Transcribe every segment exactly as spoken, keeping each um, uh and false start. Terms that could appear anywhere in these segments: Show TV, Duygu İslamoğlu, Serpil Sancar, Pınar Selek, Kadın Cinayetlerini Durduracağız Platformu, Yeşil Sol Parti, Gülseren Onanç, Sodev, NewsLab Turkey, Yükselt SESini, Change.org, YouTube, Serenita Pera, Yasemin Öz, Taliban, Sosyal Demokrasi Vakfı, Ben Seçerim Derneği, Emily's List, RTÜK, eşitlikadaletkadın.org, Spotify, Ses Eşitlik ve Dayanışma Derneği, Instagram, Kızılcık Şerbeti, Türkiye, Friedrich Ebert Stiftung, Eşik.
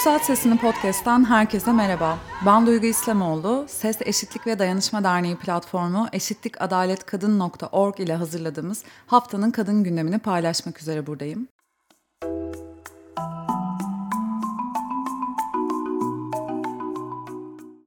Yükselt SESini podcast'ten herkese merhaba. Ben Duygu İslamoğlu, Ses Eşitlik ve Dayanışma Derneği platformu eşitlik adalet kadın nokta org ile hazırladığımız haftanın kadın gündemini paylaşmak üzere buradayım.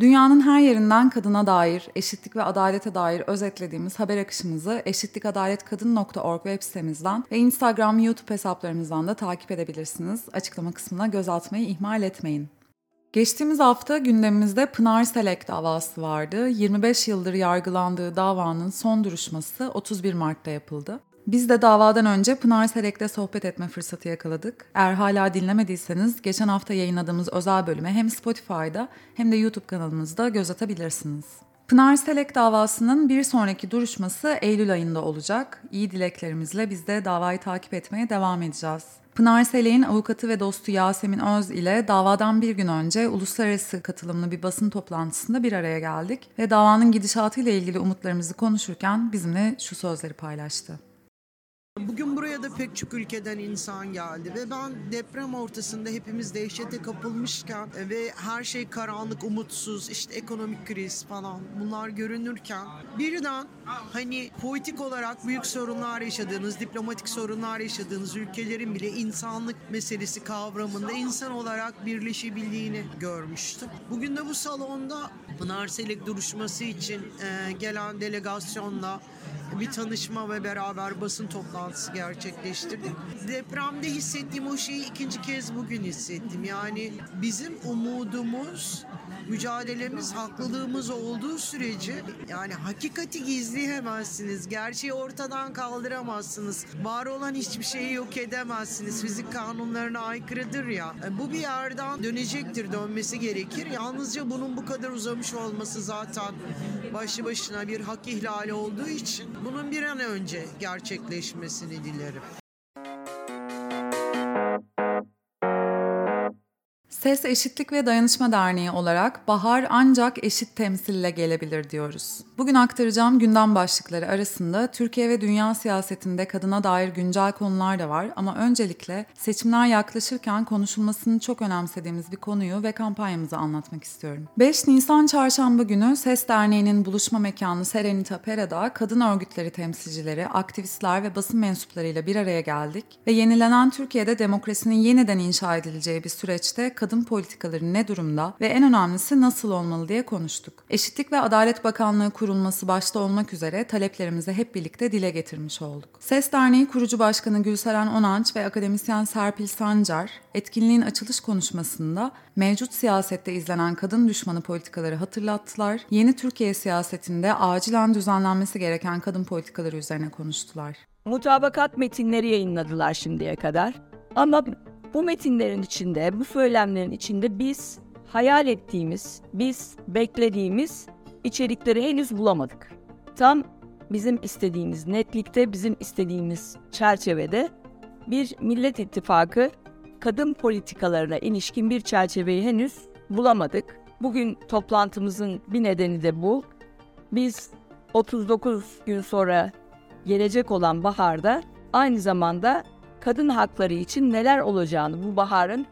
Dünyanın her yerinden kadına dair, eşitlik ve adalete dair özetlediğimiz haber akışımızı eşitlik adalet kadın nokta org web sitemizden ve Instagram, YouTube hesaplarımızdan da takip edebilirsiniz. Açıklama kısmına göz atmayı ihmal etmeyin. Geçtiğimiz hafta gündemimizde Pınar Selek davası vardı. yirmi beş yıldır yargılandığı davanın son duruşması otuz bir Mart'ta yapıldı. Biz de davadan önce Pınar Selek'le sohbet etme fırsatı yakaladık. Eğer hala dinlemediyseniz geçen hafta yayınladığımız özel bölüme hem Spotify'da hem de YouTube kanalımızda göz atabilirsiniz. Pınar Selek davasının bir sonraki duruşması Eylül ayında olacak. İyi dileklerimizle biz de davayı takip etmeye devam edeceğiz. Pınar Selek'in avukatı ve dostu Yasemin Öz ile davadan bir gün önce uluslararası katılımlı bir basın toplantısında bir araya geldik ve davanın gidişatıyla ilgili umutlarımızı konuşurken bizimle şu sözleri paylaştı. Bugün buraya da pek çok ülkeden insan geldi ve ben deprem ortasında hepimiz dehşete kapılmışken ve her şey karanlık, umutsuz, işte ekonomik kriz falan bunlar görünürken birden hani politik olarak büyük sorunlar yaşadığınız, diplomatik sorunlar yaşadığınız ülkelerin bile insanlık meselesi kavramında insan olarak birleşebildiğini görmüştüm. Bugün de bu salonda Pınar Selek duruşması için gelen delegasyonla bir tanışma ve beraber basın toplantısı gerçekleştirdik. Depremde hissettiğim o şeyi ikinci kez bugün hissettim. Yani bizim umudumuz, mücadelemiz, haklılığımız olduğu sürece yani hakikati gizleyemezsiniz, gerçeği ortadan kaldıramazsınız, var olan hiçbir şeyi yok edemezsiniz. Fizik kanunlarına aykırıdır ya. Bu bir yerden dönecektir, dönmesi gerekir. Yalnızca bunun bu kadar uzamış olması zaten başlı başına bir hak ihlali olduğu için bunun bir an önce gerçekleşmesini dilerim. Ses Eşitlik ve Dayanışma Derneği olarak bahar ancak eşit temsille gelebilir diyoruz. Bugün aktaracağım gündem başlıkları arasında Türkiye ve dünya siyasetinde kadına dair güncel konular da var ama öncelikle seçimler yaklaşırken konuşulmasını çok önemsediğimiz bir konuyu ve kampanyamızı anlatmak istiyorum. beş Nisan Çarşamba günü Ses Derneği'nin buluşma mekanı Serenita Pera'da kadın örgütleri temsilcileri, aktivistler ve basın mensuplarıyla bir araya geldik ve yenilenen Türkiye'de demokrasinin yeniden inşa edileceği bir süreçte kadın politikaları ne durumda ve en önemlisi nasıl olmalı diye konuştuk. Eşitlik ve Adalet Bakanlığı kurulması başta olmak üzere taleplerimizi hep birlikte dile getirmiş olduk. Ses Derneği Kurucu Başkanı Gülseren Onanç ve akademisyen Serpil Sancar etkinliğin açılış konuşmasında mevcut siyasette izlenen kadın düşmanı politikaları hatırlattılar. Yeni Türkiye siyasetinde acilen düzenlenmesi gereken kadın politikaları üzerine konuştular. Mutabakat metinleri yayınladılar şimdiye kadar. Ama bu metinlerin içinde, bu söylemlerin içinde biz hayal ettiğimiz, biz beklediğimiz içerikleri henüz bulamadık. Tam bizim istediğimiz netlikte, bizim istediğimiz çerçevede bir Millet İttifakı kadın politikalarına ilişkin bir çerçeveyi henüz bulamadık. Bugün toplantımızın bir nedeni de bu. Biz otuz dokuz gün sonra gelecek olan baharda aynı zamanda kadın hakları için neler olacağını, bu baharın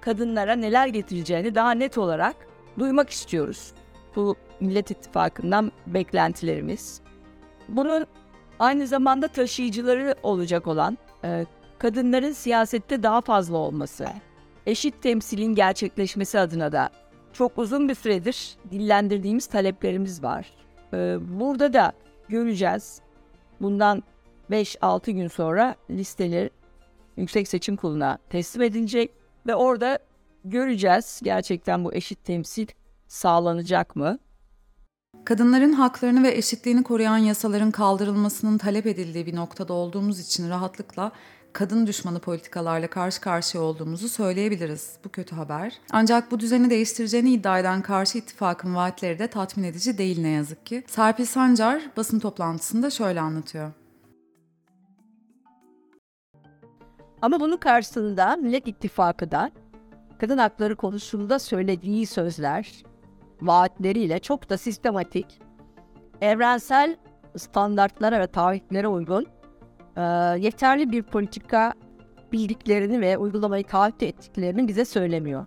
kadınlara neler getireceğini daha net olarak duymak istiyoruz. Bu Millet İttifakı'ndan beklentilerimiz. Bunun aynı zamanda taşıyıcıları olacak olan e, kadınların siyasette daha fazla olması, eşit temsilin gerçekleşmesi adına da çok uzun bir süredir dillendirdiğimiz taleplerimiz var. E, burada da göreceğiz, bundan beş altı gün sonra listeleri Yüksek Seçim Kurulu'na teslim edilecek ve orada göreceğiz gerçekten bu eşit temsil sağlanacak mı? Kadınların haklarını ve eşitliğini koruyan yasaların kaldırılmasının talep edildiği bir noktada olduğumuz için rahatlıkla kadın düşmanı politikalarla karşı karşıya olduğumuzu söyleyebiliriz. Bu kötü haber. Ancak bu düzeni değiştireceğini iddia eden karşı ittifakın vaatleri de tatmin edici değil ne yazık ki. Serpil Sancar basın toplantısında şöyle anlatıyor. Ama bunun karşısında Millet İttifakı da kadın hakları konusunda söylediği sözler, vaatleriyle çok da sistematik, evrensel standartlara ve taahhütlere uygun, e, yeterli bir politika bildiklerini ve uygulamayı taahhüt ettiklerini bize söylemiyor.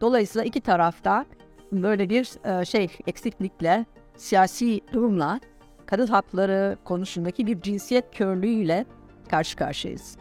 Dolayısıyla iki tarafta böyle bir şey eksiklikle, siyasi durumla, kadın hakları konusundaki bir cinsiyet körlüğüyle karşı karşıyayız.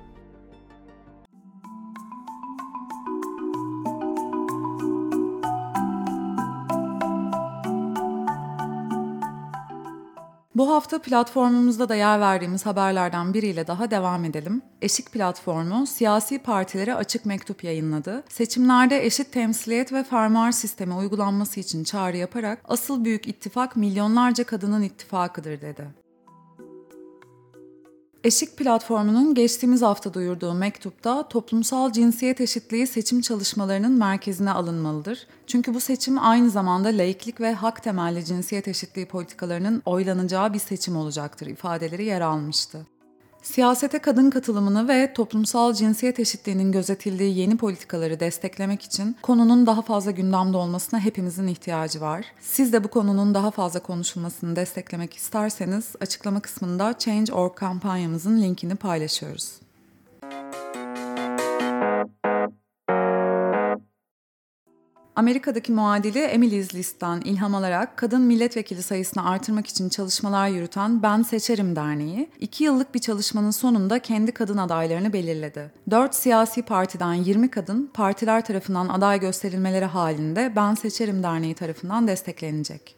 Bu hafta platformumuzda da yer verdiğimiz haberlerden biriyle daha devam edelim. Eşik platformu siyasi partilere açık mektup yayınladı. Seçimlerde eşit temsiliyet ve fermuar sistemi uygulanması için çağrı yaparak asıl büyük ittifak milyonlarca kadının ittifakıdır dedi. Eşik platformunun geçtiğimiz hafta duyurduğu mektupta toplumsal cinsiyet eşitliği seçim çalışmalarının merkezine alınmalıdır. Çünkü bu seçim aynı zamanda laiklik ve hak temelli cinsiyet eşitliği politikalarının oylanacağı bir seçim olacaktır ifadeleri yer almıştı. Siyasete kadın katılımını ve toplumsal cinsiyet eşitliğinin gözetildiği yeni politikaları desteklemek için konunun daha fazla gündemde olmasına hepimizin ihtiyacı var. Siz de bu konunun daha fazla konuşulmasını desteklemek isterseniz açıklama kısmında Change nokta org kampanyamızın linkini paylaşıyoruz. Amerika'daki muadili Emily's List'ten ilham alarak kadın milletvekili sayısını artırmak için çalışmalar yürüten Ben Seçerim Derneği, iki yıllık bir çalışmanın sonunda kendi kadın adaylarını belirledi. dört siyasi partiden yirmi kadın, partiler tarafından aday gösterilmeleri halinde Ben Seçerim Derneği tarafından desteklenecek.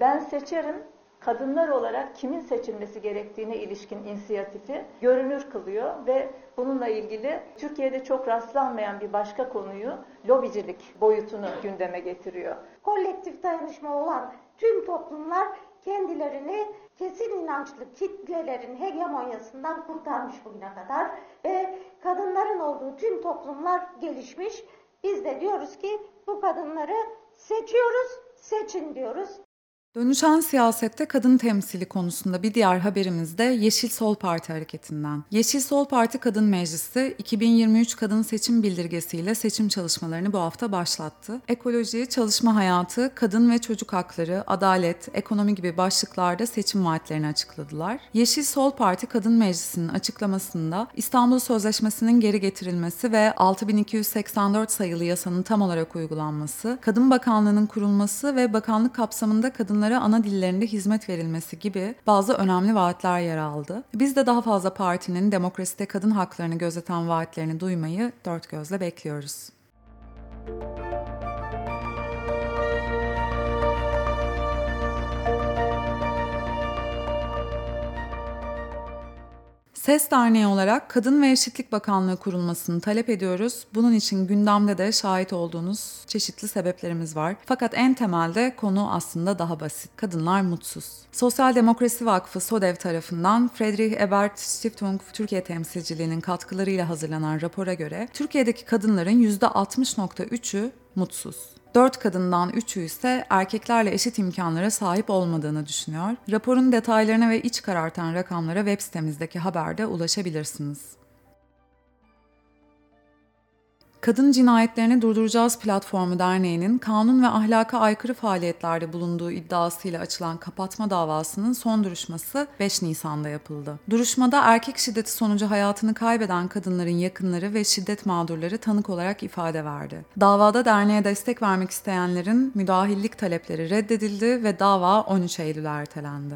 Ben Seçerim, kadınlar olarak kimin seçilmesi gerektiğine ilişkin inisiyatifi görünür kılıyor ve bununla ilgili Türkiye'de çok rastlanmayan bir başka konuyu, lobicilik boyutunu gündeme getiriyor. Kolektif dayanışma olan tüm toplumlar kendilerini kesin inançlı kitlelerin hegemonyasından kurtarmış bugüne kadar ve kadınların olduğu tüm toplumlar gelişmiş. Biz de diyoruz ki bu kadınları seçiyoruz, seçin diyoruz. Dönüşen siyasette kadın temsili konusunda bir diğer haberimiz de Yeşil Sol Parti hareketinden. Yeşil Sol Parti Kadın Meclisi iki bin yirmi üç Kadın Seçim Bildirgesi ile seçim çalışmalarını bu hafta başlattı. Ekoloji, çalışma hayatı, kadın ve çocuk hakları, adalet, ekonomi gibi başlıklarda seçim vaatlerini açıkladılar. Yeşil Sol Parti Kadın Meclisi'nin açıklamasında İstanbul Sözleşmesi'nin geri getirilmesi ve altı bin iki yüz seksen dört sayılı yasanın tam olarak uygulanması, Kadın Bakanlığı'nın kurulması ve bakanlık kapsamında kadın ana dillerinde hizmet verilmesi gibi bazı önemli vaatler yer aldı. Biz de daha fazla partinin demokraside kadın haklarını gözeten vaatlerini duymayı dört gözle bekliyoruz. Ses Derneği olarak Kadın ve Eşitlik Bakanlığı kurulmasını talep ediyoruz. Bunun için gündemde de şahit olduğunuz çeşitli sebeplerimiz var. Fakat en temelde konu aslında daha basit. Kadınlar mutsuz. Sosyal Demokrasi Vakfı Sodev tarafından Friedrich Ebert Stiftung Türkiye temsilciliğinin katkılarıyla hazırlanan rapora göre Türkiye'deki kadınların yüzde altmış virgül üçü mutsuz. dört kadından üçü ise erkeklerle eşit imkanlara sahip olmadığını düşünüyor. Raporun detaylarına ve iç karartan rakamlara web sitemizdeki haberde ulaşabilirsiniz. Kadın Cinayetlerini Durduracağız Platformu Derneği'nin kanun ve ahlaka aykırı faaliyetlerde bulunduğu iddiasıyla açılan kapatma davasının son duruşması beş Nisan'da yapıldı. Duruşmada erkek şiddeti sonucu hayatını kaybeden kadınların yakınları ve şiddet mağdurları tanık olarak ifade verdi. Davada derneğe destek vermek isteyenlerin müdahillik talepleri reddedildi ve dava on üç Eylül'e ertelendi.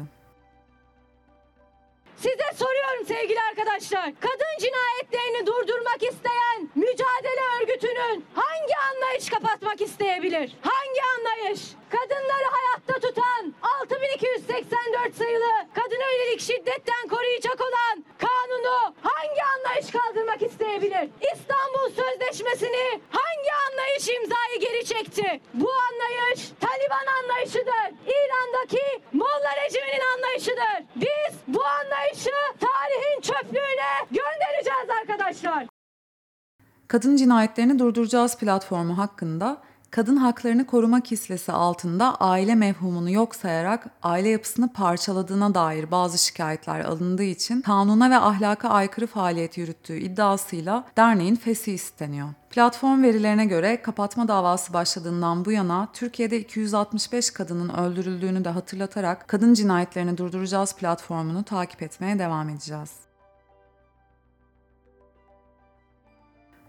Size soruyorum sevgili arkadaşlar, kadın cinayetlerini durdurmak isteyen mücadele örgütünün hangi anlayış kapatmak isteyebilir? Hangi anlayış? Kadınları hayatta tutan altı bin iki yüz seksen dört sayılı kadına yönelik şiddetten koruyacak olan kanunu hangi anlayış kaldırmak isteyebilir? İstanbul Sözleşmesi'ni hangi anlayış imzayı geri çekti? Bu anlayış Taliban anlayışıdır. İran'daki Molla rejiminin anlayışıdır. Biz bu anlayışı tarihin çöplüğüne göndereceğiz arkadaşlar. Kadın Cinayetlerini Durduracağız platformu hakkında kadın haklarını korumak hissesi altında aile mevhumunu yok sayarak aile yapısını parçaladığına dair bazı şikayetler alındığı için kanuna ve ahlaka aykırı faaliyet yürüttüğü iddiasıyla derneğin fesi isteniyor. Platform verilerine göre kapatma davası başladığından bu yana Türkiye'de iki yüz altmış beş kadının öldürüldüğünü de hatırlatarak Kadın Cinayetlerini Durduracağız platformunu takip etmeye devam edeceğiz.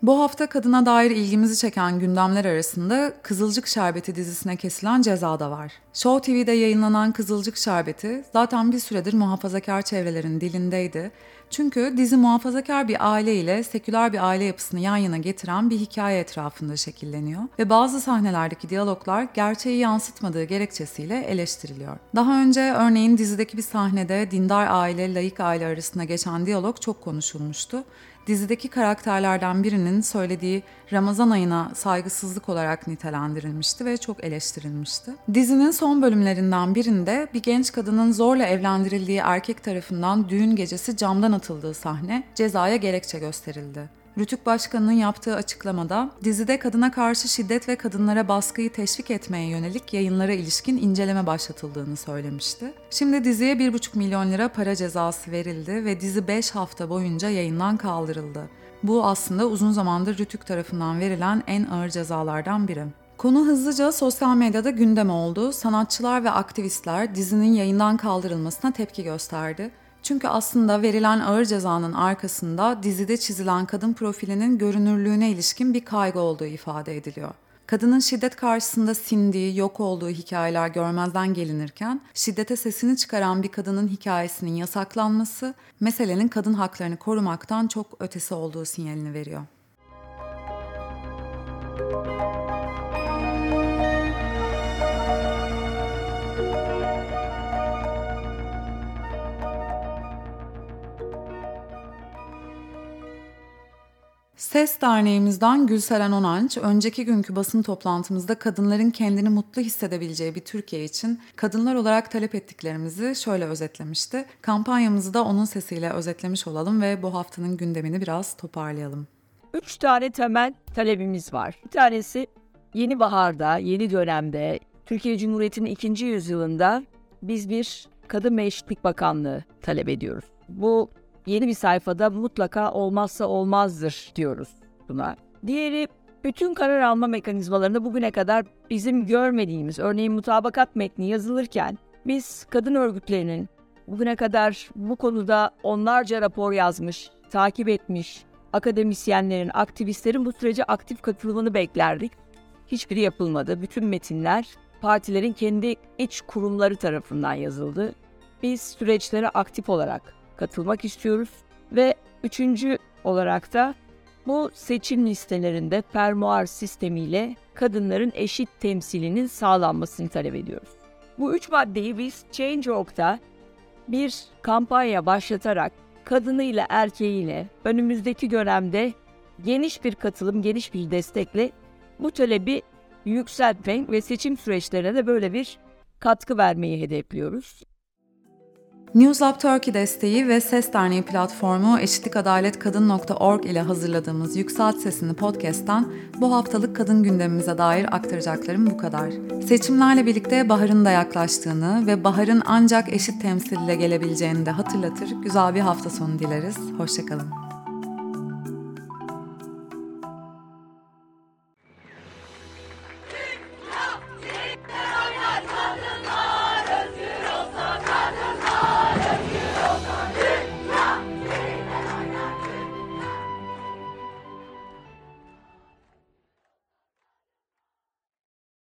Bu hafta kadına dair ilgimizi çeken gündemler arasında Kızılcık Şerbeti dizisine kesilen ceza da var. Show T V'de yayınlanan Kızılcık Şerbeti zaten bir süredir muhafazakar çevrelerin dilindeydi. Çünkü dizi muhafazakar bir aile ile seküler bir aile yapısını yan yana getiren bir hikaye etrafında şekilleniyor ve bazı sahnelerdeki diyaloglar gerçeği yansıtmadığı gerekçesiyle eleştiriliyor. Daha önce örneğin dizideki bir sahnede dindar aile, laik aile arasında geçen diyalog çok konuşulmuştu. Dizideki karakterlerden birinin söylediği Ramazan ayına saygısızlık olarak nitelendirilmişti ve çok eleştirilmişti. Dizinin son bölümlerinden birinde bir genç kadının zorla evlendirildiği erkek tarafından düğün gecesi camdan atıldığı sahne cezaya gerekçe gösterildi. RTÜK Başkanı'nın yaptığı açıklamada dizide kadına karşı şiddet ve kadınlara baskıyı teşvik etmeye yönelik yayınlara ilişkin inceleme başlatıldığını söylemişti. Şimdi diziye bir buçuk milyon lira para cezası verildi ve dizi beş hafta boyunca yayından kaldırıldı. Bu aslında uzun zamandır RTÜK tarafından verilen en ağır cezalardan biri. Konu hızlıca sosyal medyada gündem oldu. Sanatçılar ve aktivistler dizinin yayından kaldırılmasına tepki gösterdi. Çünkü aslında verilen ağır cezanın arkasında dizide çizilen kadın profilinin görünürlüğüne ilişkin bir kaygı olduğu ifade ediliyor. Kadının şiddet karşısında sindiği, yok olduğu hikayeler görmezden gelinirken, şiddete sesini çıkaran bir kadının hikayesinin yasaklanması, meselenin kadın haklarını korumaktan çok ötesi olduğu sinyalini veriyor. Ses Derneğimizden Gülseren Onanç, önceki günkü basın toplantımızda kadınların kendini mutlu hissedebileceği bir Türkiye için kadınlar olarak talep ettiklerimizi şöyle özetlemişti. Kampanyamızı da onun sesiyle özetlemiş olalım ve bu haftanın gündemini biraz toparlayalım. Üç tane temel talebimiz var. Bir tanesi yeni baharda, yeni dönemde, Türkiye Cumhuriyeti'nin ikinci yüzyılında biz bir Kadın ve Eşitlik Bakanlığı talep ediyoruz. Bu yeni bir sayfada mutlaka olmazsa olmazdır diyoruz buna. Diğeri, bütün karar alma mekanizmalarında bugüne kadar bizim görmediğimiz, örneğin mutabakat metni yazılırken biz kadın örgütlerinin bugüne kadar bu konuda onlarca rapor yazmış, takip etmiş akademisyenlerin, aktivistlerin bu sürece aktif katılımını beklerdik. Hiçbiri yapılmadı. Bütün metinler partilerin kendi iç kurumları tarafından yazıldı. Biz süreçlere aktif olarak katılmak istiyoruz ve üçüncü olarak da bu seçim listelerinde fermuar sistemiyle kadınların eşit temsilinin sağlanmasını talep ediyoruz. Bu üç maddeyi biz Change nokta org'da bir kampanya başlatarak kadınıyla erkeğiyle önümüzdeki dönemde geniş bir katılım, geniş bir destekle bu talebi yükseltmek ve seçim süreçlerine de böyle bir katkı vermeyi hedefliyoruz. NewsLab Turkey desteği ve Ses Derneği platformu eşitlik adalet kadın nokta org ile hazırladığımız Yükselt SESini podcast'ten bu haftalık kadın gündemimize dair aktaracaklarım bu kadar. Seçimlerle birlikte baharın da yaklaştığını ve baharın ancak eşit temsil ile gelebileceğini de hatırlatır, güzel bir hafta sonu dileriz. Hoşçakalın.